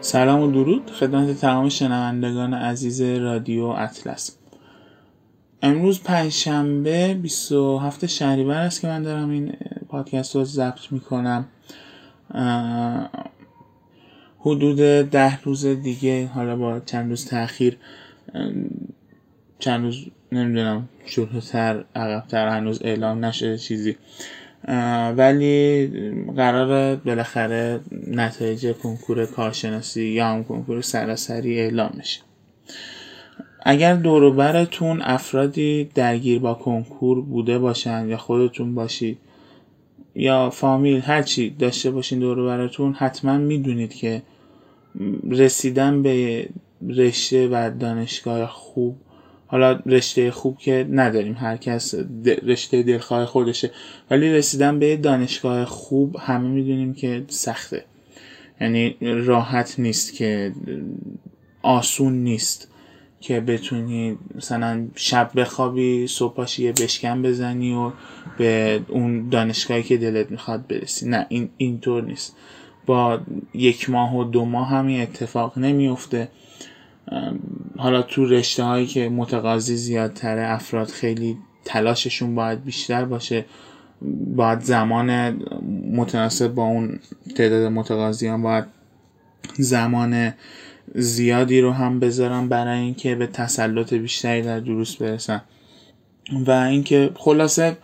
سلام و درود خدمت تمام شنوندگان عزیز رادیو اطلس. امروز پنجشنبه 27 شهریور است که من دارم این پادکست رو ضبط میکنم. حدود 10 روز دیگه، حالا با چند روز تأخیر، چند روز نمیدونم، جلوتر عقبتر، هنوز اعلام نشده چیزی، ولی قراره بالاخره نتایج کنکور کارشناسی یا هم کنکور سراسری اعلام میشه. اگر دور و برتون افرادی درگیر با کنکور بوده باشن یا خودتون باشید یا فامیل، هرچی داشته باشین دور و برتون، حتما میدونید که رسیدن به رشته و دانشگاه خوب، حالا رشته خوب که نداریم، هر کس رشته دلخواه خودشه، ولی رسیدن به دانشگاه خوب همه میدونیم که سخته، یعنی راحت نیست، که آسون نیست که بتونی مثلا شب بخوابی صبح پاشی یه بشکن بزنی و به اون دانشگاهی که دلت میخواد برسی. نه، اینطور نیست. با 1 ماه و 2 ماه همین اتفاق نمیفته. حالا تو رشته هایی که متقاضی زیادتره، افراد خیلی تلاششون باید بیشتر باشه، باید زمان متناسب با اون تعداد متقاضیان باید زمان زیادی رو هم بذارن برای اینکه به تسلط بیشتری در دروس برسن. و اینکه خلاصه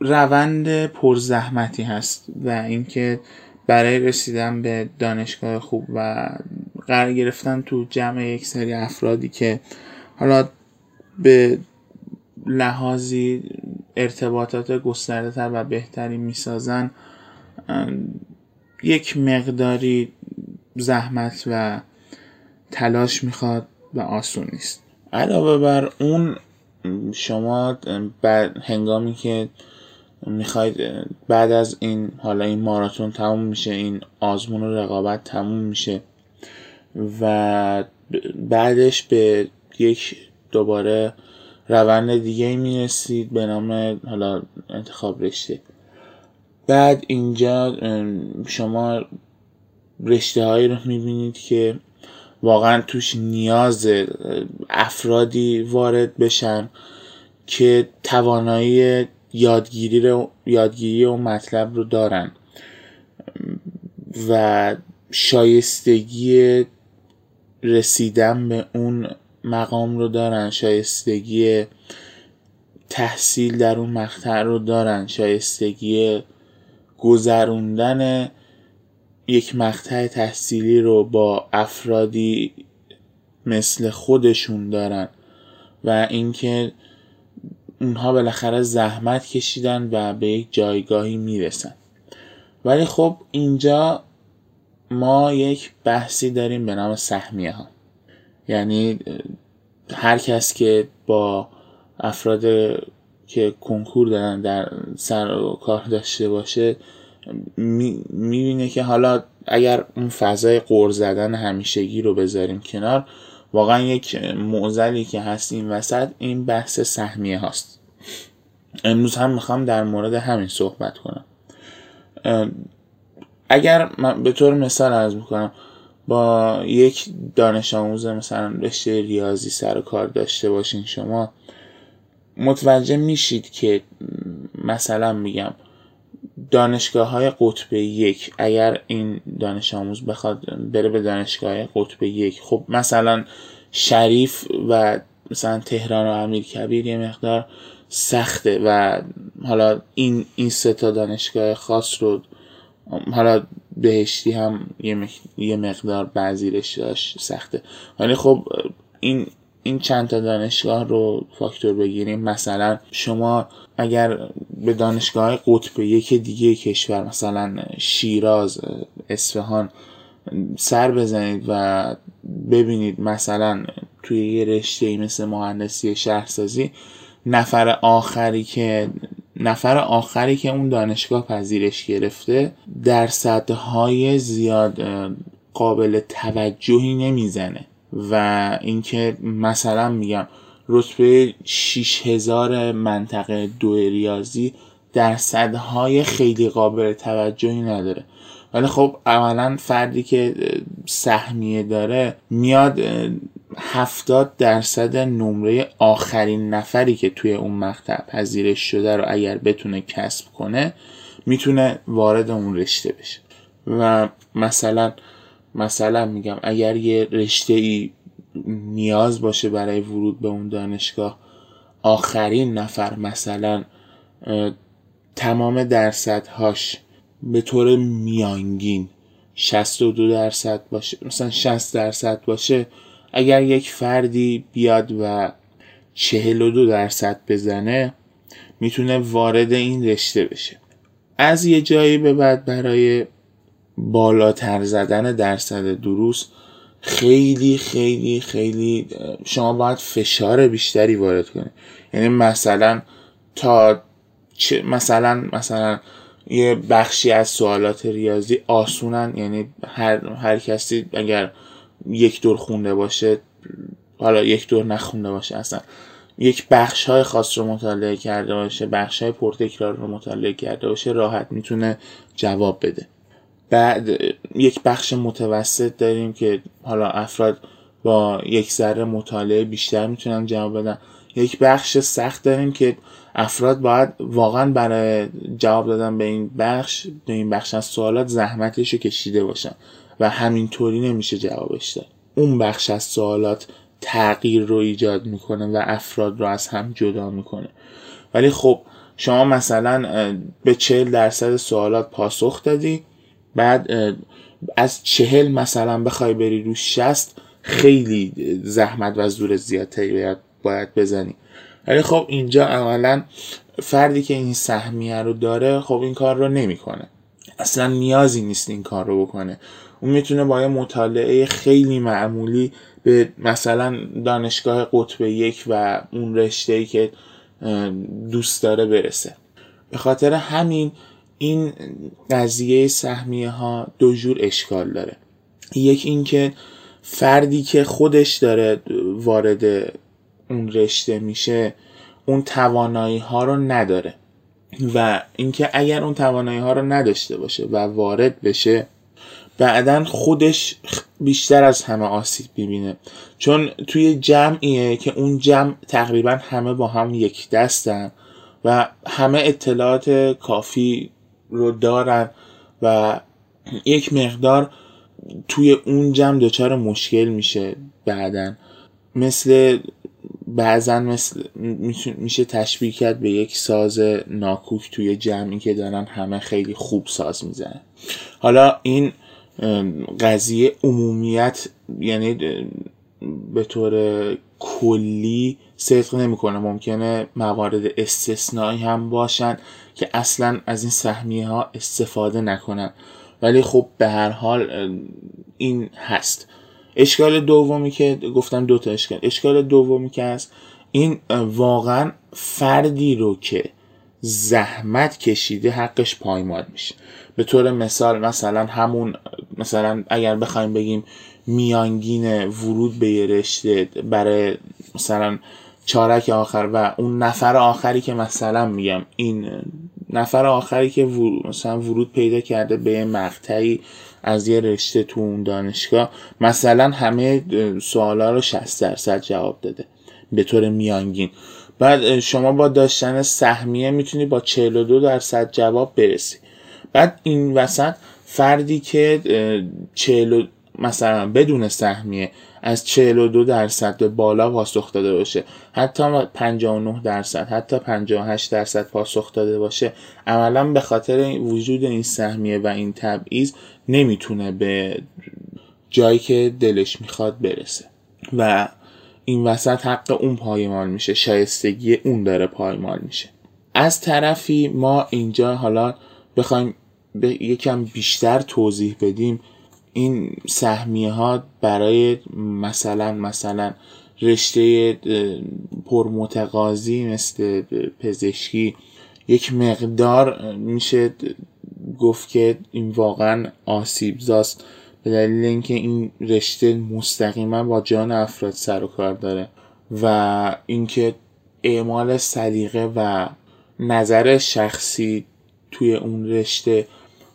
روند پرزحمتی هست و اینکه برای رسیدن به دانشگاه خوب و قرار گرفتن تو جمع یک سری افرادی که حالا به لحاظی ارتباطات گسترده تر و بهتری میسازن، یک مقداری زحمت و تلاش میخواد و آسون نیست. علاوه بر اون، شما هنگامی که میخواید بعد از این، حالا این ماراتون تموم میشه، این آزمون و رقابت تموم میشه و بعدش به یک دوباره روند دیگه میرسید به نام حالا انتخاب رشته. بعد اینجا شما رشته هایی رو میبینید که واقعا توش نیاز افرادی وارد بشن که توانایی یادگیری و مطلب رو دارن و شایستگی رسیدن به اون مقام رو دارن، شایستگی تحصیل در اون مقطع رو دارن، شایستگی گذروندن یک مقطع تحصیلی رو با افرادی مثل خودشون دارن و اینکه اونها بالاخره زحمت کشیدن و به یک جایگاهی میرسن. ولی خب اینجا ما یک بحثی داریم به نام سهمیه ها، یعنی هر کس که با افراد که کنکور دارن در سر و کار داشته باشه میبینه که حالا اگر اون فضای قور زدن همیشگی رو بذاریم کنار، واقعا یک معضلی که هست این وسط، این بحث سهمیه هاست. امروز هم میخوام در مورد همین صحبت کنم. اگر من به طور مثال عرض بکنم، با یک دانش آموز مثلا رشته ریاضی سر و کار داشته باشین، شما متوجه میشید که مثلا میگم دانشگاه های قطبه 1، اگر این دانش آموز بخواد بره به دانشگاه قطبه 1، خب مثلا شریف و مثلا تهران و امیرکبیر یه مقدار سخته و حالا این 3 تا دانشگاه خاص رو، حالا بهشتی هم یه مقدار بعضی رشته‌هاش سخته، ولی خب این چند تا دانشگاه رو فاکتور بگیریم، مثلا شما اگر به دانشگاه قطب 1 دیگه کشور، مثلا شیراز، اصفهان سر بزنید و ببینید مثلا توی یه رشته‌ای مثل مهندسی شهرسازی نفر آخری که اون دانشگاه پذیرش گرفته درصدهای زیاد قابل توجهی نمیزنه و اینکه مثلا میگم رتبه 6000 منطقه 2 ریاضی درصدهای خیلی قابل توجهی نداره، ولی خب اولا فردی که سهمیه داره میاد 70% نمره آخرین نفری که توی اون مقطع پذیرش شده رو اگر بتونه کسب کنه میتونه وارد اون رشته بشه. و مثلا میگم اگر یه رشته‌ای نیاز باشه برای ورود به اون دانشگاه آخرین نفر مثلا تمام درصدهاش به طور میانگین 62% باشه، مثلا 60% باشه، اگر یک فردی بیاد و 42% بزنه میتونه وارد این رشته بشه. از یه جایی به بعد برای بالاتر زدن درصد دروس خیلی خیلی خیلی شما باید فشار بیشتری وارد کنید. یعنی مثلا یه بخشی از سوالات ریاضی آسونن، یعنی هر کسی اگر یک دور خونده باشه، حالا یک دور نخونده باشه، اصلا یک بخش‌های خاص رو مطالعه کرده باشه، بخش‌های پرتکرار رو مطالعه کرده باشه، راحت میتونه جواب بده. بعد یک بخش متوسط داریم که حالا افراد با یک ذره مطالعه بیشتر میتونن جواب بدن. یک بخش سخت داریم که افراد باید واقعا برای جواب دادن به این بخش از سوالات زحمتش رو کشیده باشن و همینطوری نمیشه جوابش داد. اون بخش از سوالات تغییر رو ایجاد میکنه و افراد رو از هم جدا میکنه. ولی خب شما مثلا به 40% سوالات پاسخ دادی، بعد از 40 مثلا بخوای بری رو 60 خیلی زحمت و زور زیادتری باید بزنی. ولی خب اینجا اولا فردی که این سهمیه رو داره خب این کار رو نمیکنه، اصلا نیازی نیست این کار رو بکنه. اون میتونه با یه مطالعه خیلی معمولی به مثلا دانشگاه قطب 1 و اون رشته‌ای که دوست داره برسه. به خاطر همین این قضیه سهمیه ها دو جور اشکال داره. یک این که فردی که خودش داره وارد اون رشته میشه اون توانایی ها رو نداره و اینکه اگر اون توانایی ها رو نداشته باشه و وارد بشه بعدن خودش بیشتر از همه آسیب میبینه، چون توی جمعیه که اون جمع تقریبا همه با هم یک دستن و همه اطلاعات کافی رو دارن و یک مقدار توی اون جمع دچار مشکل میشه. بعدن بعضن میشه تشبیه کرد به یک ساز ناکوک توی جمعی که دارن همه خیلی خوب ساز میزنن. حالا این قضیه عمومیت یعنی به طور کلی صدق نمیکنه، ممکنه موارد استثنایی هم باشن که اصلا از این سهمیه ها استفاده نکنن، ولی خب به هر حال این هست. اشکال دومی که هست این واقعا فردی رو که زحمت کشیده حقش پایمال میشه. به طور مثال مثلا اگر بخوایم بگیم میانگین ورود به یه رشته برای مثلا چارک آخر و اون نفر آخری که مثلا میگم این نفر آخری که مثلا ورود پیدا کرده به یه مقطعی از یه رشته تو اون دانشگاه مثلا همه سوالا رو 60% جواب داده به طور میانگین، بعد شما با داشتن سهمیه میتونی با 42% جواب برسی. بعد این وسط فردی که مثلا بدون سهمیه از 42% به بالا پاسخ داده باشه، حتی 59%، حتی 58% پاسخ داده باشه، عملا به خاطر وجود این سهمیه و این تبعیض نمیتونه به جایی که دلش میخواد برسه و این وسط حق اون پایمال میشه، شایستگی اون داره پایمال میشه. از طرفی ما اینجا حالا بخوایم یکم بیشتر توضیح بدیم این سهمیه ها برای مثلا رشته پرمتقاضی مثل پزشکی یک مقدار میشه گفت که این واقعا آسیب‌زاست، به دلیل اینکه این رشته مستقیما با جان افراد سر و کار داره و اینکه اعمال سلیقه و نظر شخصی توی اون رشته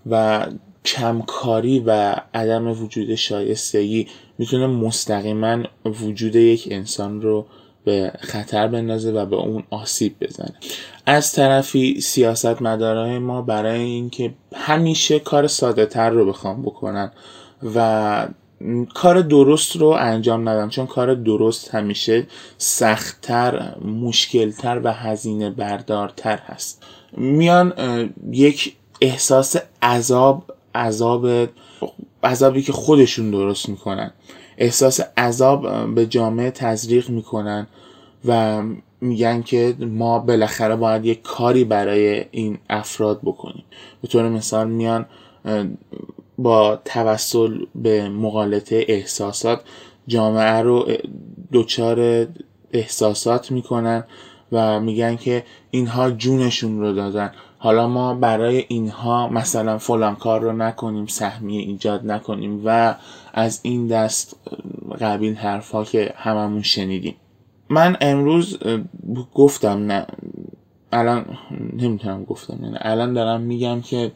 و کمکاری و عدم وجود شایستگی میتونه مستقیما وجود یک انسان رو به خطر بندازه و به اون آسیب بزنه. از طرفی سیاستمدارای ما برای اینکه همیشه کار ساده تر رو بخوام بکنن و کار درست رو انجام ندن، چون کار درست همیشه سخت‌تر، مشکلتر و هزینه بردارتر هست، میان یک احساس عذابی که خودشون درست میکنن، احساس عذاب به جامعه تزریق میکنن و میگن که ما بالاخره باید یک کاری برای این افراد بکنیم. به طور مثال میان با توسل به مغالطه احساسات جامعه رو دچار احساسات میکنن و میگن که اینها جونشون رو دادن، حالا ما برای اینها مثلا فلان کار رو نکنیم، سهمیه ایجاد نکنیم و از این دست قبیل حرفا که هممون شنیدیم. من امروز گفتم نه الان نمیتونم گفتم نه الان دارم میگم که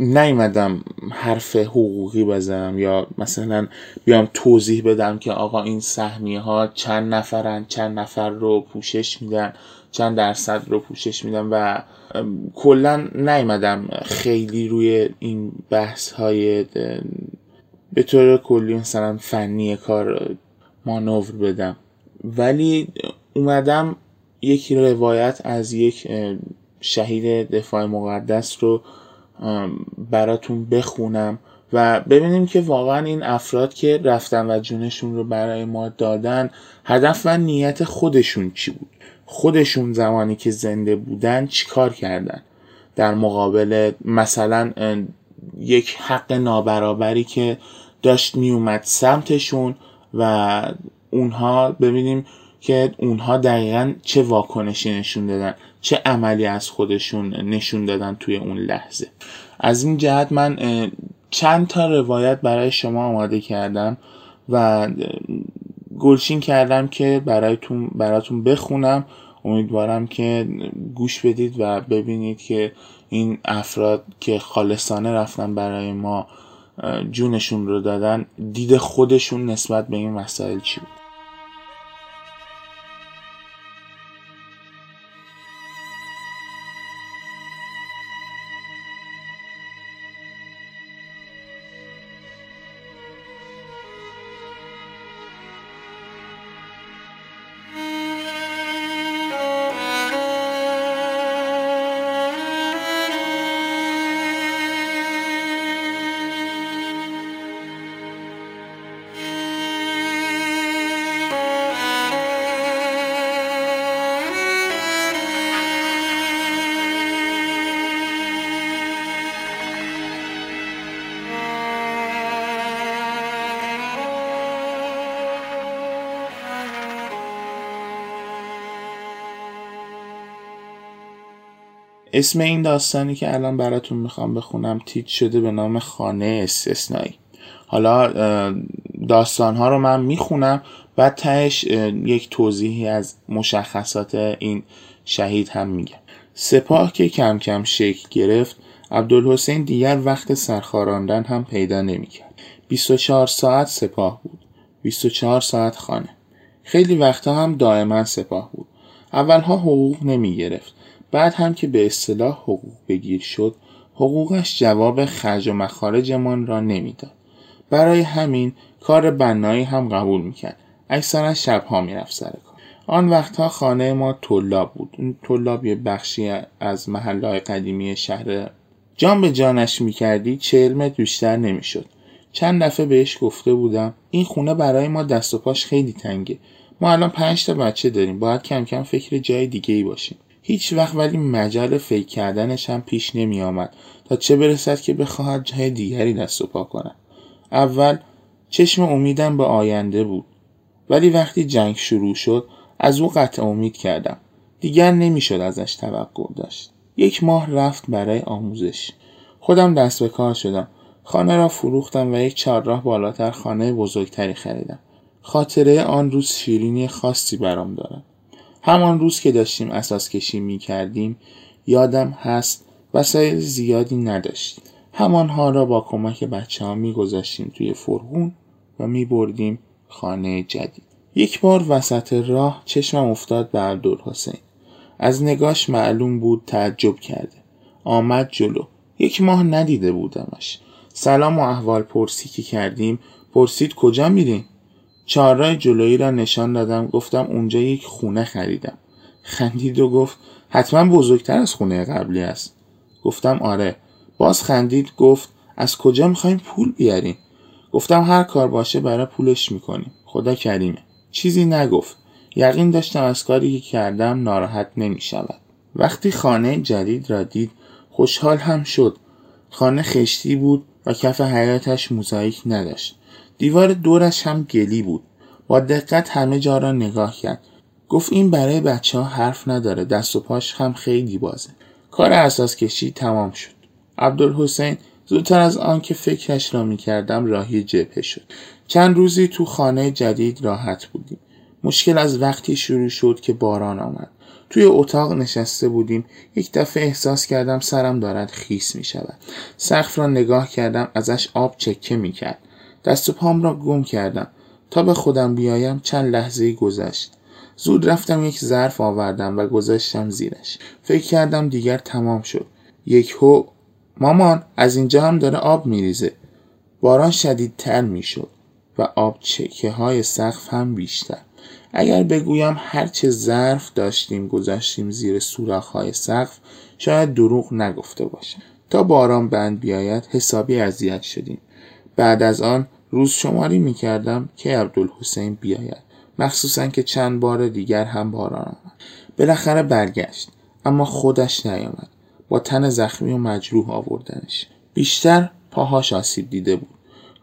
نیومدم حرف حقوقی بزنم یا مثلا بیام توضیح بدم که آقا این سهمیه ها چند نفرن، چند نفر رو پوشش میدن، چند درصد رو پوشش میدن و کلا نیومدم خیلی روی این بحث های به طور کلی مثلا فنی کار مانور بدم، ولی اومدم یک روایت از یک شهید دفاع مقدس رو براتون بخونم و ببینیم که واقعا این افراد که رفتن و جونشون رو برای ما دادن هدف و نیت خودشون چی بود، خودشون زمانی که زنده بودن چی کار کردن در مقابل مثلا یک حق نابرابری که داشت میومد سمتشون و اونها، ببینیم که اونها دقیقاً چه واکنشی نشون دادن، چه عملی از خودشون نشون دادن توی اون لحظه. از این جهت من چند تا روایت برای شما آماده کردم و گلچین کردم که براتون بخونم. امیدوارم که گوش بدید و ببینید که این افراد که خالصانه رفتن برای ما جونشون رو دادن، دید خودشون نسبت به این مسائل چی بود. اسم این داستانی که الان براتون میخوام بخونم تیتر شده به نام خانه استثنایی. حالا داستانها رو من میخونم، بعد تهش یک توضیحی از مشخصات این شهید هم میگم. سپاه که کم کم شکل گرفت، عبدالحسین دیگر وقت سرخاراندن هم پیدا نمیکرد. 24 ساعت سپاه بود، 24 ساعت خانه. خیلی وقتا هم دائما سپاه بود. اولها حقوق نمیگرفت، بعد هم که به اصطلاح حقوق بگیر شد، حقوقش جواب خرج و مخارج من را نمیداد. برای همین کار بنایی هم قبول میکرد. اکثرا شبها میرفت سر کار. آن وقتها خانه ما طلاب بود. این طلاب یه بخشی از محله‌های قدیمی شهر. جان به جانش میکردی 40 متر بیشتر نمیشد. چند دفعه بهش گفته بودم این خونه برای ما دست و پاش خیلی تنگه. ما الان 5 تا بچه داریم، باید کم کم فکر جای دیگه‌ای باشیم. هیچ وقت ولی مجال فکر کردنش هم پیش نمی آمد تا چه برسد که بخواهد جای دیگری دست و پا کند. اول چشم امیدم به آینده بود، ولی وقتی جنگ شروع شد از او قطع امید کردم. دیگر نمی شد ازش توقع داشت. 1 ماه رفت برای آموزش. خودم دست به کار شدم. خانه را فروختم و 1 چهارراه بالاتر خانه بزرگتری خریدم. خاطره آن روز شیرینی خاصی برام دارد. همان روز که داشتیم اساس کشی می کردیم یادم هست وسایل زیادی نداشتیم. همانها را با کمک بچه ها می گذاشتیم توی فرغون و می بردیم خانه جدید. 1 بار وسط راه چشمم افتاد به عبدالحسین. از نگاهش معلوم بود تعجب کرده. آمد جلو. 1 ماه ندیده بودمش. سلام و احوال پرسی که کردیم پرسید کجا میرین؟ چهارراه جلویی را نشان دادم. گفتم اونجا 1 خونه خریدم. خندید و گفت حتما بزرگتر از خونه قبلی است. گفتم آره. باز خندید. گفت از کجا میخوایم پول بیاریم؟ گفتم هر کار باشه برای پولش میکنیم. خدا کریمه. چیزی نگفت. یقین داشتم از کاری که کردم ناراحت نمیشود. وقتی خانه جدید را دید خوشحال هم شد. خانه خشتی بود و کف حیاتش موزاییک نداشت. دیوار دورش هم گلی بود. با دقت همه جا را نگاه کرد. گفت این برای بچه ها حرف نداره. دست و پاش هم خیلی بازه. کار اساس کشی تمام شد. عبدالحسین زودتر از آن که فکرش را می کردم راهی جبهه شد. چند روزی تو خانه جدید راحت بودیم. مشکل از وقتی شروع شد که باران آمد. توی اتاق نشسته بودیم. 1 دفعه احساس کردم سرم دارد خیس می شود. سقف را نگاه کردم. ازش آب چکه می کرد. دست و پام را گم کردم. تا به خودم بیایم چند لحظه گذشت. زود رفتم 1 ظرف آوردم و گذاشتم زیرش. فکر کردم دیگر تمام شد. یکهو مامان از اینجا هم داره آب می ریزه. باران شدیدتر می شد و آب چکه های سقف هم بیشتر. اگر بگویم هرچه ظرف داشتیم گذاشتیم زیر سوراخ‌های سقف شاید دروغ نگفته باشم. تا باران بند بیاید حسابی اذیت شدیم. بعد از آن روز شماری می‌کردم که عبدالحسین بیاید، مخصوصاً که چند بار دیگر هم باران آمد. بالاخره برگشت، اما خودش نیامد. با تن زخمی و مجروح آوردنش. بیشتر پاهاش آسیب دیده بود.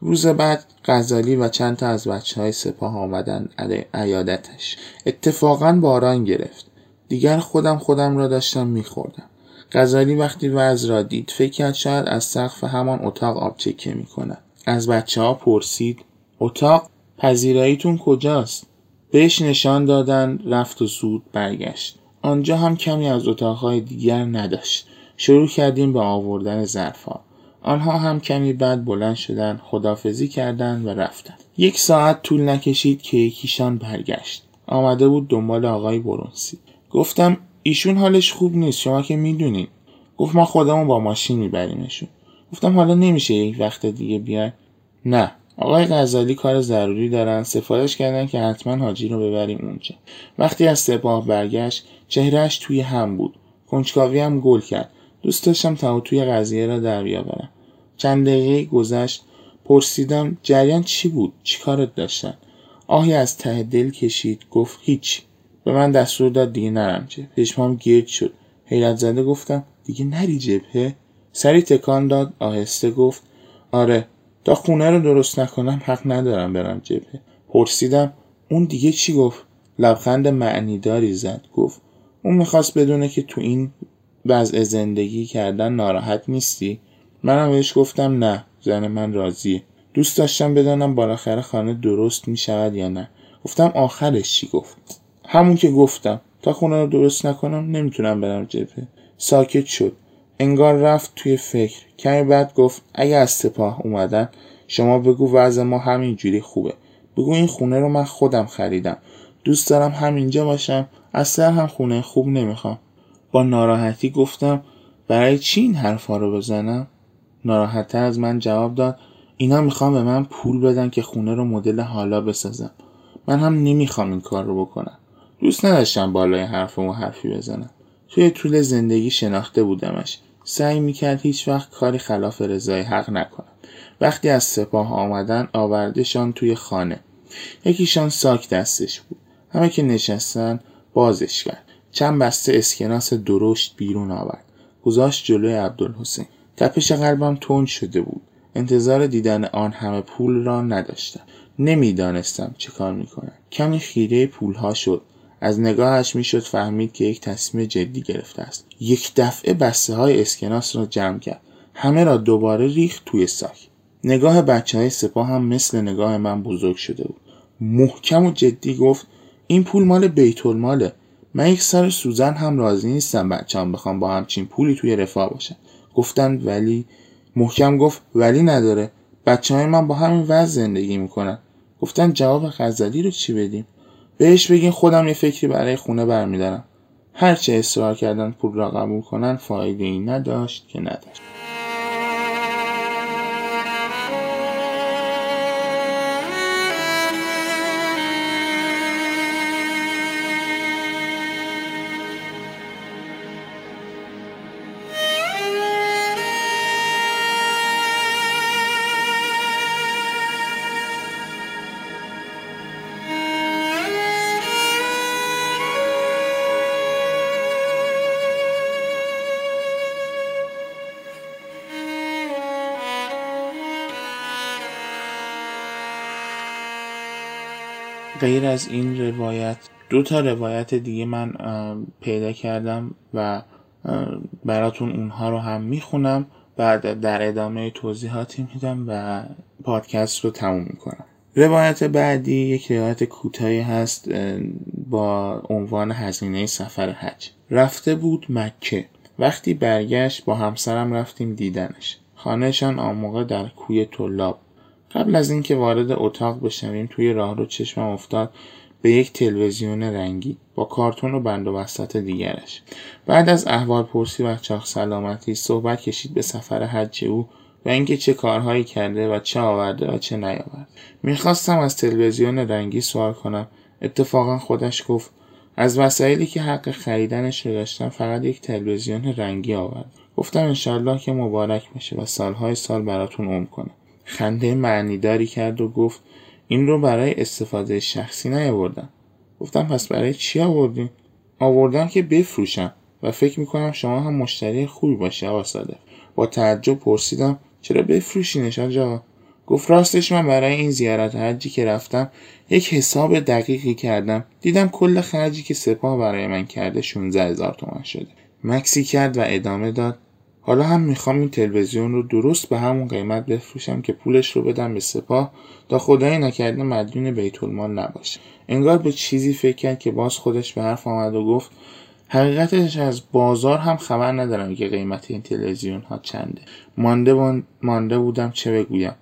روز بعد غزالی و چند تا از بچه‌های سپاه آمدن علیه عیادتش. اتفاقاً باران گرفت. دیگر خودم را داشتم می‌خوردم. غزالی وقتی وضع را دید فکر کرد شاید از سقف همان اتاق آب چکه می‌کند. از بچه‌ها پرسید اتاق پذیراییتون کجاست؟ بهش نشان دادن. رفت و زود برگشت. آنجا هم کمی از اتاق‌های دیگر نداشت. شروع کردیم به آوردن ظرف‌ها. آنها هم کمی بعد بلند شدن، خداحافظی کردند و رفتند. 1 ساعت طول نکشید که یکیشان برگشت. آمده بود دنبال آقای برونسی. گفتم ایشون حالش خوب نیست، شما که میدونین. گفت ما خودمون با ماشین میبریمشون. گفتم حالا نمیشه 1 وقت دیگه بیاین؟ نه، آقای غزالی کار ضروری دارن، سفارش کردن که حتما حاجی رو ببریم اونجا. وقتی از سپاه برگشت چهرهش توی هم بود. کنجکاوی هم گل کرد. دوست داشتم توی قضیه را در بیاورم. چند دقیقه گذشت. پرسیدم جریان چی بود؟ چی کارت داشتن؟ آهی از ته دل کشید. گفت هیچ. به من دستور داد دیگه نرم جبهه. پشمام گرد شد. حیرت زده گفتم دیگه نری جبهه؟ سری تکان داد. آهسته گفت آره، تا خونه رو درست نکنم حق ندارم برم جبهه. پرسیدم اون دیگه چی گفت؟ لبخند معنیداری زد. گفت اون می‌خواست بدونه که تو این وضع زندگی کردن ناراحت نیستی؟ منم بهش گفتم نه، زن من راضیه. دوست داشتم بدانم بالاخره خانه درست می شود یا نه. گفتم آخرش چی گفت؟ همون که گفتم، تا خونه رو درست نکنم نمیتونم برم جبهه. ساکت شد. انگار رفت توی فکر. کمی بعد گفت اگه از سپاه اومدن شما بگو وضع ما همینجوری خوبه. بگو این خونه رو من خودم خریدم. دوست دارم همینجا باشم. اصلا هم خونه خوب نمیخوام. با ناراحتی گفتم برای چی این حرفا رو بزنم؟ ناراحت‌تر از من جواب داد اینا میخوان به من پول بدن که خونه رو مدل حالا بسازم. من هم نمیخوام این کار رو بکنم. دوست نداشتم بالای حرفمو حرفی بزنم. توی طول زندگی شناخته بودمش. سعی میکرد هیچ وقت کاری خلاف رضای حق نکنم. وقتی از سپاه آمدن آوردشان توی خانه. یکیشان ساک دستش بود. همه که نشستن بازش کرد. چند بسته اسکناس درشت بیرون آورد. گذاشت جلوی عبدالحسین. تپش قلبم تند شده بود. انتظار دیدن آن همه پول را نداشتم. نمیدانستم چه کار میکنم. کمی خیره پولها شد. از نگاهش میشد فهمید که یک تصمیم جدی گرفته است. یک دفعه بسته های اسکناس را جمع کرد. همه را دوباره ریخت توی ساک. نگاه بچهای سپاه هم مثل نگاه من بزرگ شده بود. محکم و جدی گفت این پول مال بیت‌الماله. من یک سر سوزن هم راضی نیستم بچه‌ام بخوام با همچین پولی توی رفاه باشن. گفتم ولی. محکم گفت ولی نداره. بچه‌های من با همین وضع زندگی میکنن. گفتم جواب غزالی رو چی بدیم؟ بهش بگین خودم یه فکری برای خونه برمیدارم. هرچه اصرار کردن پول را قبول کنن فایده‌ای نداشت که نداشت. غیر از این روایت 2 تا روایت دیگه من پیدا کردم و براتون اونها رو هم میخونم. بعد در ادامه توضیحاتی میدم و پادکست رو تموم میکنم. روایت بعدی یک روایت کوتاهی هست با عنوان هزینه سفر حج. رفته بود مکه. وقتی برگشت با همسرم رفتیم دیدنش. خانهشان آن موقع در کوی طلاب. قبل از اینکه وارد اتاق بشویم توی راهرو چشمم افتاد به یک تلویزیون رنگی با کارتون و بند و بسات دیگرش. بعد از احوالپرسی و چاق سلامتی صحبت کشید به سفر حج او و اینکه چه کارهایی کرده و چه آورده و چه نیاورده. میخواستم از تلویزیون رنگی سوال کنم. اتفاقا خودش گفت از وسایلی که حق خریدنش رو داشتم فقط یک تلویزیون رنگی آورد. گفتم انشالله که مبارک بشه و سالهای سال براتون عمر کنه. خنده معنیداری کرد و گفت این رو برای استفاده شخصی نیاوردم. گفتم پس برای چی آوردین؟ آوردم که بفروشم و فکر میکنم شما هم مشتری خوبی باشی آقا صادق. با تعجب پرسیدم چرا بفروشینش آقا؟ گفت راستش من برای این زیارت حجی که رفتم یک حساب دقیقی کردم. دیدم کل خرجی که سپاه برای من کرده 16,000 تومان شده. مکسی کرد و ادامه داد حالا هم میخوام این تلویزیون رو درست به همون قیمت بفروشم که پولش رو بدم به سپاه تا خدای نکرده مدیون بیت‌المال نباشه. انگار به چیزی فکر کرد که باز خودش به حرف آمد و گفت حقیقتش از بازار هم خبر ندارم که قیمت این تلویزیون ها چنده. مانده بودم چه بگویم.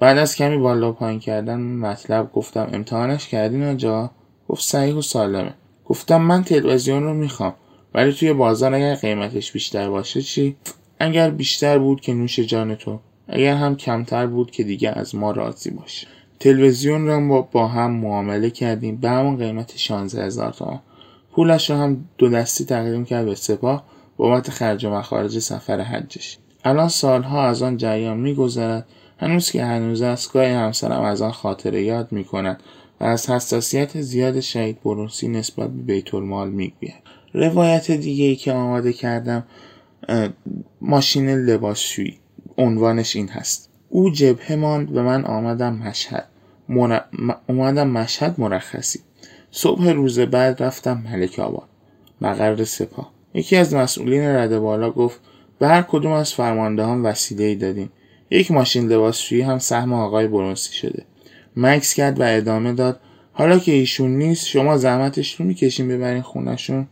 بعد از کمی بالا پایین کردن مطلب گفتم امتحانش کردین آجا؟ گفت صحیح و سالمه. گفتم من تلویزیون رو میخوام ولی توی بازار اگر قیمتش بیشتر باشه چی؟ اگر بیشتر بود که نوش جان تو، اگر هم کمتر بود که دیگه از ما راضی باشه. تلویزیون رو با هم معامله کردیم به همون قیمت 16,000 تومان. پولش رو هم 2 دستی تقدیم کرد به سپاه بابت خرج و مخارج سفر حجش. الان سالها از آن جریان می‌گذرد. هنوز از گاهی همسرم از آن خاطره یاد می‌کند و از حساسیت زیاد شهید برونسی نسبت به بیت‌المال می‌گوید. روایت دیگه‌ای که آماده کردم ماشین لباسشویی. عنوانش این هست: او جبهه ماند و من آمدم مشهد. مرخصی. صبح روز بعد رفتم ملک آباد مقر سپاه. یکی از مسئولین رده بالا گفت به هر کدوم از فرماندهان وسیله‌ای دادیم. یک ماشین لباسشویی هم سهم آقای برونسی شده. مکس کرد و ادامه داد حالا که ایشون نیست شما زحمتش رو می‌کشین ببرین خونه‌شون.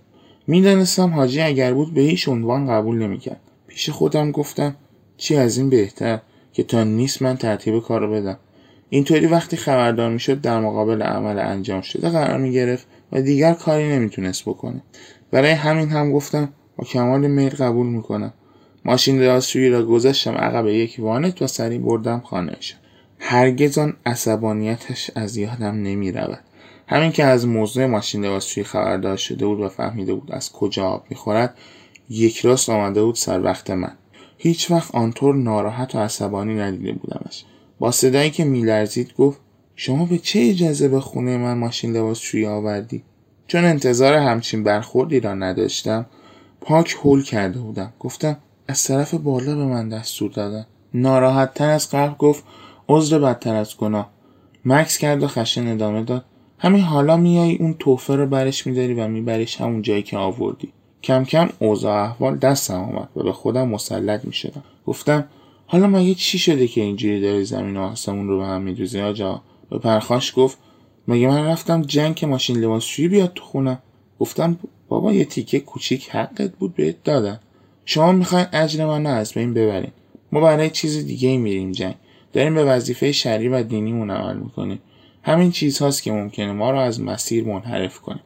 میدانستم حاجی اگر بود به هیچ عنوان قبول نمیکرد. پیش خودم گفتم چی از این بهتر که تا نیست من ترتیب کار رو بدم. اینطوری وقتی خبردار میشد در مقابل عمل انجام شده قرار میگرفت و دیگر کاری نمیتونست بکنه. برای همین هم گفتم با کمال میل قبول میکنم. ماشین لباسشویی را گذاشتم عقب یک وانت و سری بردم خانه‌اش. هرگز آن عصبانیتش از یادم نمیرود. همین که از موضوع ماشین لباسشویی خبردار شده بود و فهمیده بود از کجا آب میخورد یک راست آمده بود سر وقت من. هیچ وقت آنطور ناراحت و عصبانی ندیده بودمش. با صدایی که میلرزید گفت شما به چه اجازه به خونه من ماشین لباسشویی آوردی؟ چون انتظار همچین برخوردی را نداشتم پاک هول کرده بودم. گفتم از طرف بالا به من دستور دادن. ناراحت تر از قبل گفت عذر بدتر از گناه. مکس کرد و خشن ادامه داد همین حالا میایی اون تحفه رو برش میداری و میبریش همون جایی که آوردی. کم کم اوضاع احوال دستم آمد و به خودم مسلط میشدم. گفتم حالا مگه چی شده که اینجوری داری زمین و آسمون رو به هم میدوزی آجا؟ به پرخاش گفت مگه من رفتم جنگ که ماشین لباسشویی بیاد تو خونه؟ گفتم بابا یه تیکه کوچیک حقت بود بهت دادن. شما میخواین اجر منو از بین ببرین. ما برای چیز دیگه میریم جنگ. داریم به وظیفه شرعی و دینیمون عمل میکنیم. همین چیزهاست که ممکنه ما رو از مسیر منحرف کنه.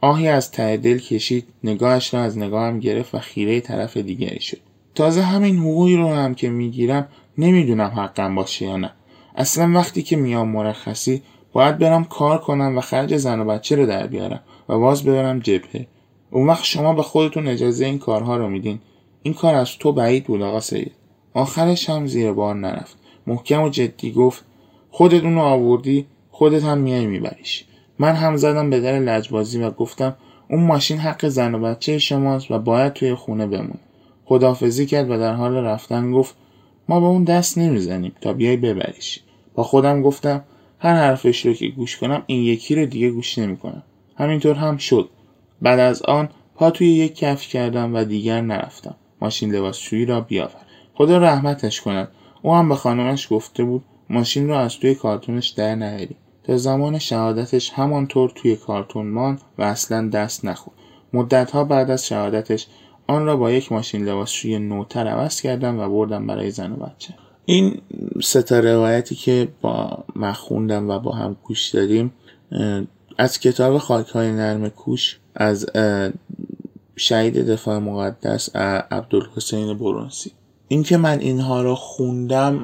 آهی از ته دل کشید، نگاهش را از نگاهم گرفت و خیره طرف دیگری شد. تازه همین حقوقی رو هم که میگیرم نمیدونم حقم باشه یا نه. اصلا وقتی که میام مرخصی باید برم کار کنم و خرج زن و بچه رو در بیارم و باز ببرم جبهه. اون وقت شما به خودتون اجازه این کارها رو میدین. این کار از تو بعید بود آقا سید. آخرش هم زیر بار نرفت. محکم و جدی گفت خودت اونو آوردی، خودت هم میای میبریش. من هم زدم به در لجبازی و گفتم اون ماشین حق زن و بچه شماست و باید توی خونه بمونه. خداحافظی کرد و در حال رفتن گفت ما به اون دست نمیزنیم تا بیای ببریش. با خودم گفتم هر حرفش رو که گوش کنم این یکی رو دیگه گوش نمی‌کنم. همینطور هم شد. بعد از آن پا توی یک کف کردم و دیگر نرفتم. ماشین لباسشویی را بیاورد. خدا رحمتش کند. او هم به خانمش گفته بود ماشین رو از توی کارتونش در نیاری. تا زمان شهادتش همانطور توی کارتون ماند و اصلا دست نخورد. مدت‌ها بعد از شهادتش آن را با یک ماشین لباسشویی نوتر عوض کردم و بردم برای زن و بچه. این سه تا روایتی که با من خوندم و با هم گوش دادیم از کتاب خاک‌های نرم کوش از شهید دفاع مقدس عبدالحسین برنسی. اینکه من اینها رو خوندم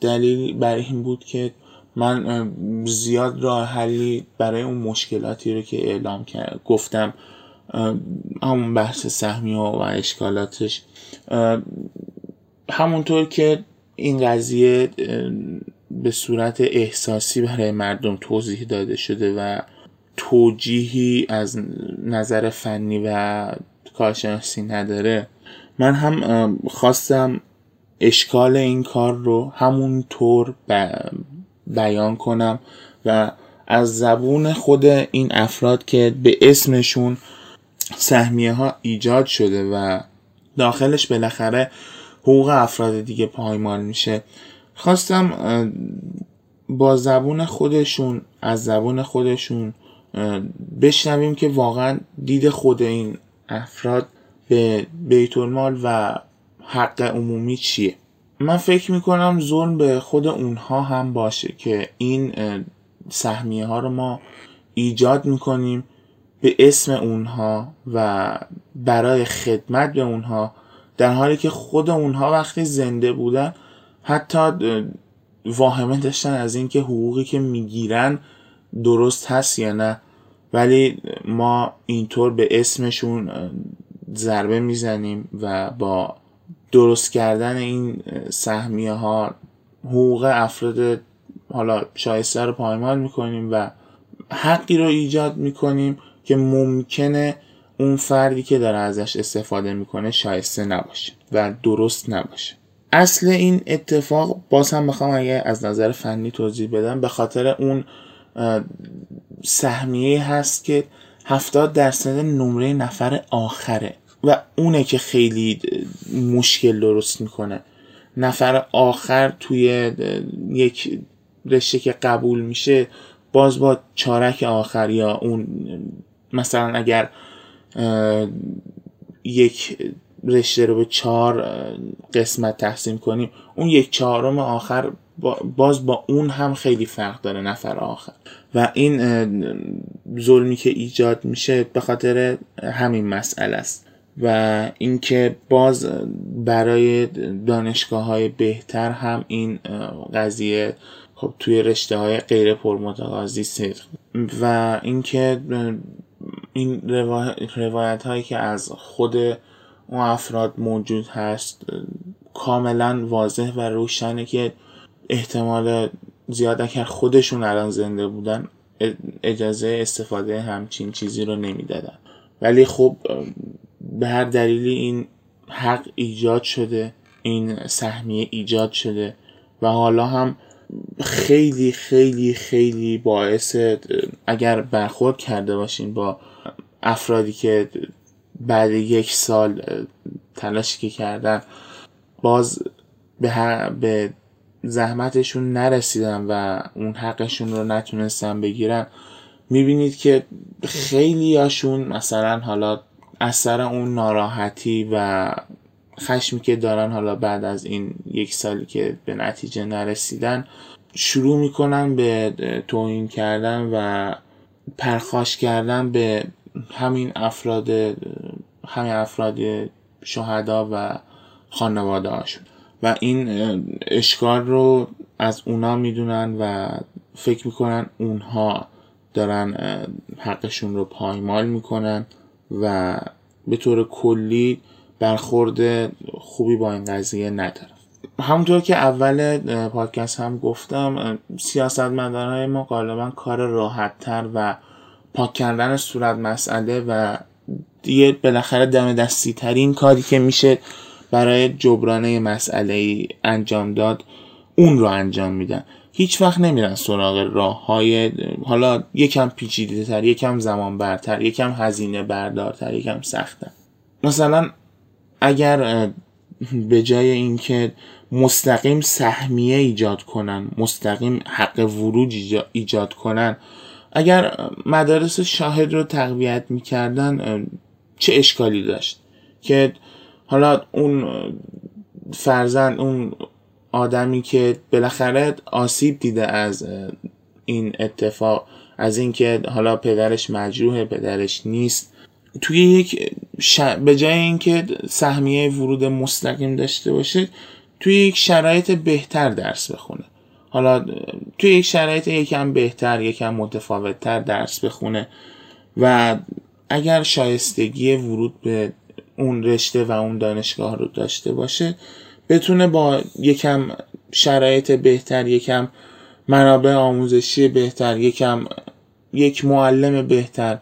دلیل بر این بود که من زیاد راه حلی برای اون مشکلاتی رو که اعلام کردم گفتم همون بحث سهمیه و اشکالاتش، همونطور که این قضیه به صورت احساسی برای مردم توضیح داده شده و توجیهی از نظر فنی و کارشناسی نداره، من هم خواستم اشکال این کار رو همونطور بیان کنم و از زبون خود این افراد که به اسمشون سهمیه ها ایجاد شده و داخلش بالاخره حقوق افراد دیگه پایمال میشه، خواستم با زبون خودشون از زبون خودشون بشنویم که واقعا دید خود این افراد به بیت المال و حق عمومی چیه. من فکر میکنم ظلم به خود اونها هم باشه که این سهمیه ها رو ما ایجاد میکنیم به اسم اونها و برای خدمت به اونها، در حالی که خود اونها وقتی زنده بودن حتی واهمه داشتن از این که حقوقی که میگیرن درست هست یا نه، ولی ما اینطور به اسمشون ضربه میزنیم و با درست کردن این سهمیه ها حقوق افراد حالا شایسته رو پایمال میکنیم و حقی رو ایجاد میکنیم که ممکنه اون فردی که داره ازش استفاده میکنه شایسته نباشه و درست نباشه. اصل این اتفاق باز هم بخوام اگه از نظر فنی توضیح بدم به خاطر اون سهمیه هست که 70% نمره نفر آخره و اونه که خیلی مشکل درست میکنه. نفر آخر توی یک رشته که قبول میشه باز با چارک آخر یا اون مثلا اگر یک رشته رو به 4 قسمت تقسیم کنیم اون 1/4 آخر باز با اون هم خیلی فرق داره نفر آخر و این ظلمی که ایجاد میشه به خاطر همین مسئله است و اینکه باز برای دانشگاه‌های بهتر هم این قضیه خب توی رشته‌های غیر پرمتقاضی صدق و اینکه این روایت هایی که از خود اون افراد موجود هست کاملا واضح و روشنه که احتمال زیاد اگر خودشون الان زنده بودن اجازه استفاده همچین چیزی رو نمیدادن. ولی خب به هر دلیلی این حق ایجاد شده، این سهمیه ایجاد شده و حالا هم خیلی خیلی خیلی باعث، اگر برخورد کرده باشین با افرادی که بعد یک سال تلاشی که کردن باز به زحمتشون نرسیدن و اون حقشون رو نتونستن بگیرن، میبینید که خیلی هاشون مثلا حالا اثر اون ناراحتی و خشمی که دارن حالا بعد از این یک سالی که به نتیجه نرسیدن شروع میکنن به توهین کردن و پرخاش کردن به همین افراد شهدا و خانواده هاشون و این اشکال رو از اونا میدونن و فکر میکنن اونها دارن حقشون رو پایمال میکنن و به طور کلی برخورد خوبی با این قضیه ندارن. همونطور که اول پادکست هم گفتم، سیاستمدارهای ما غالبا کار راحت‌تر و پاک کردن صورت مسئله و دیگه بالاخره دم دستی ترین کاری که میشه برای جبران مسئله‌ای انجام داد اون رو انجام میدن. هیچ وقت نمیرن سراغ راه‌های حالا یکم پیچیده‌تر، یکم زمان برتر، یکم هزینه بردارتر، یکم سخت‌تر. مثلا اگر به جای اینکه مستقیم سهمیه ایجاد کنن، مستقیم حق ورود ایجاد کنن، اگر مدارس شاهد رو تقویت می‌کردن چه اشکالی داشت که حالا اون فرزند، اون آدمی که بالاخره آسیب دیده از این اتفاق، از این که حالا پدرش مجروحه، پدرش نیست، توی یک به جای اینکه سهمیه ورود مستقیم داشته باشه توی یک شرایط بهتر درس بخونه، حالا توی یک شرایط یکم بهتر، یکم متفاوت‌تر درس بخونه و اگر شایستگی ورود به اون رشته و اون دانشگاه رو داشته باشه بتونه با یکم شرایط بهتر، یکم منابع آموزشی بهتر، یک معلم بهتر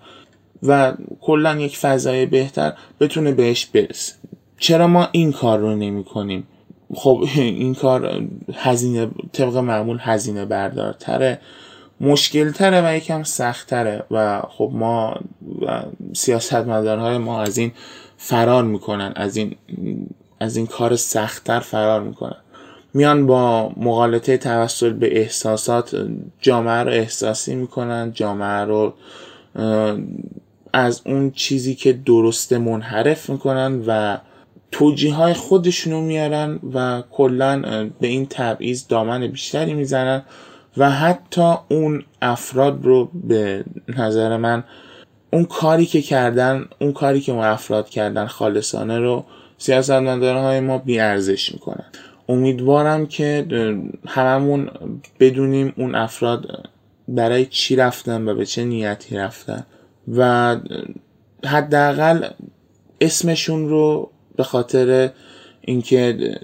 و کلا یک فضای بهتر بتونه بهش برسه. چرا ما این کار رو نمی کنیم؟ خب این کار هزینه، طبق معمول هزینه بردارتره، مشکلتره و یکم سختره و خب ما سیاستمدارهای ما از این فرار میکنن، از این کار سختتر فرار میکنن، میان با مغالطه توسل به احساسات جامعه رو احساسی میکنن، جامعه رو از اون چیزی که درسته منحرف میکنن و توجیه‌های خودشونو میارن و کلاً به این تبعیض دامن بیشتری میزنن و حتی اون افراد رو به نظر من اون کاری که کردن، اون کاری که اون افراد کردن خالصانه رو سیاستمدارهای ما بی‌ارزش میکنن. امیدوارم که هممون بدونیم اون افراد برای چی رفتن و به چه نیتی رفتن و حداقل اسمشون رو به خاطر اینکه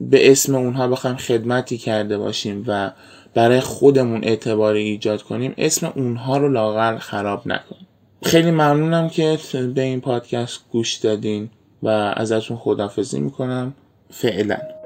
به اسم اونها بخوایم خدمتی کرده باشیم و برای خودمون اعتباری ایجاد کنیم، اسم اونها رو لااقل خراب نکنیم. خیلی ممنونم که به این پادکست گوش دادین و ازتون خداحافظی میکنم. فعلا.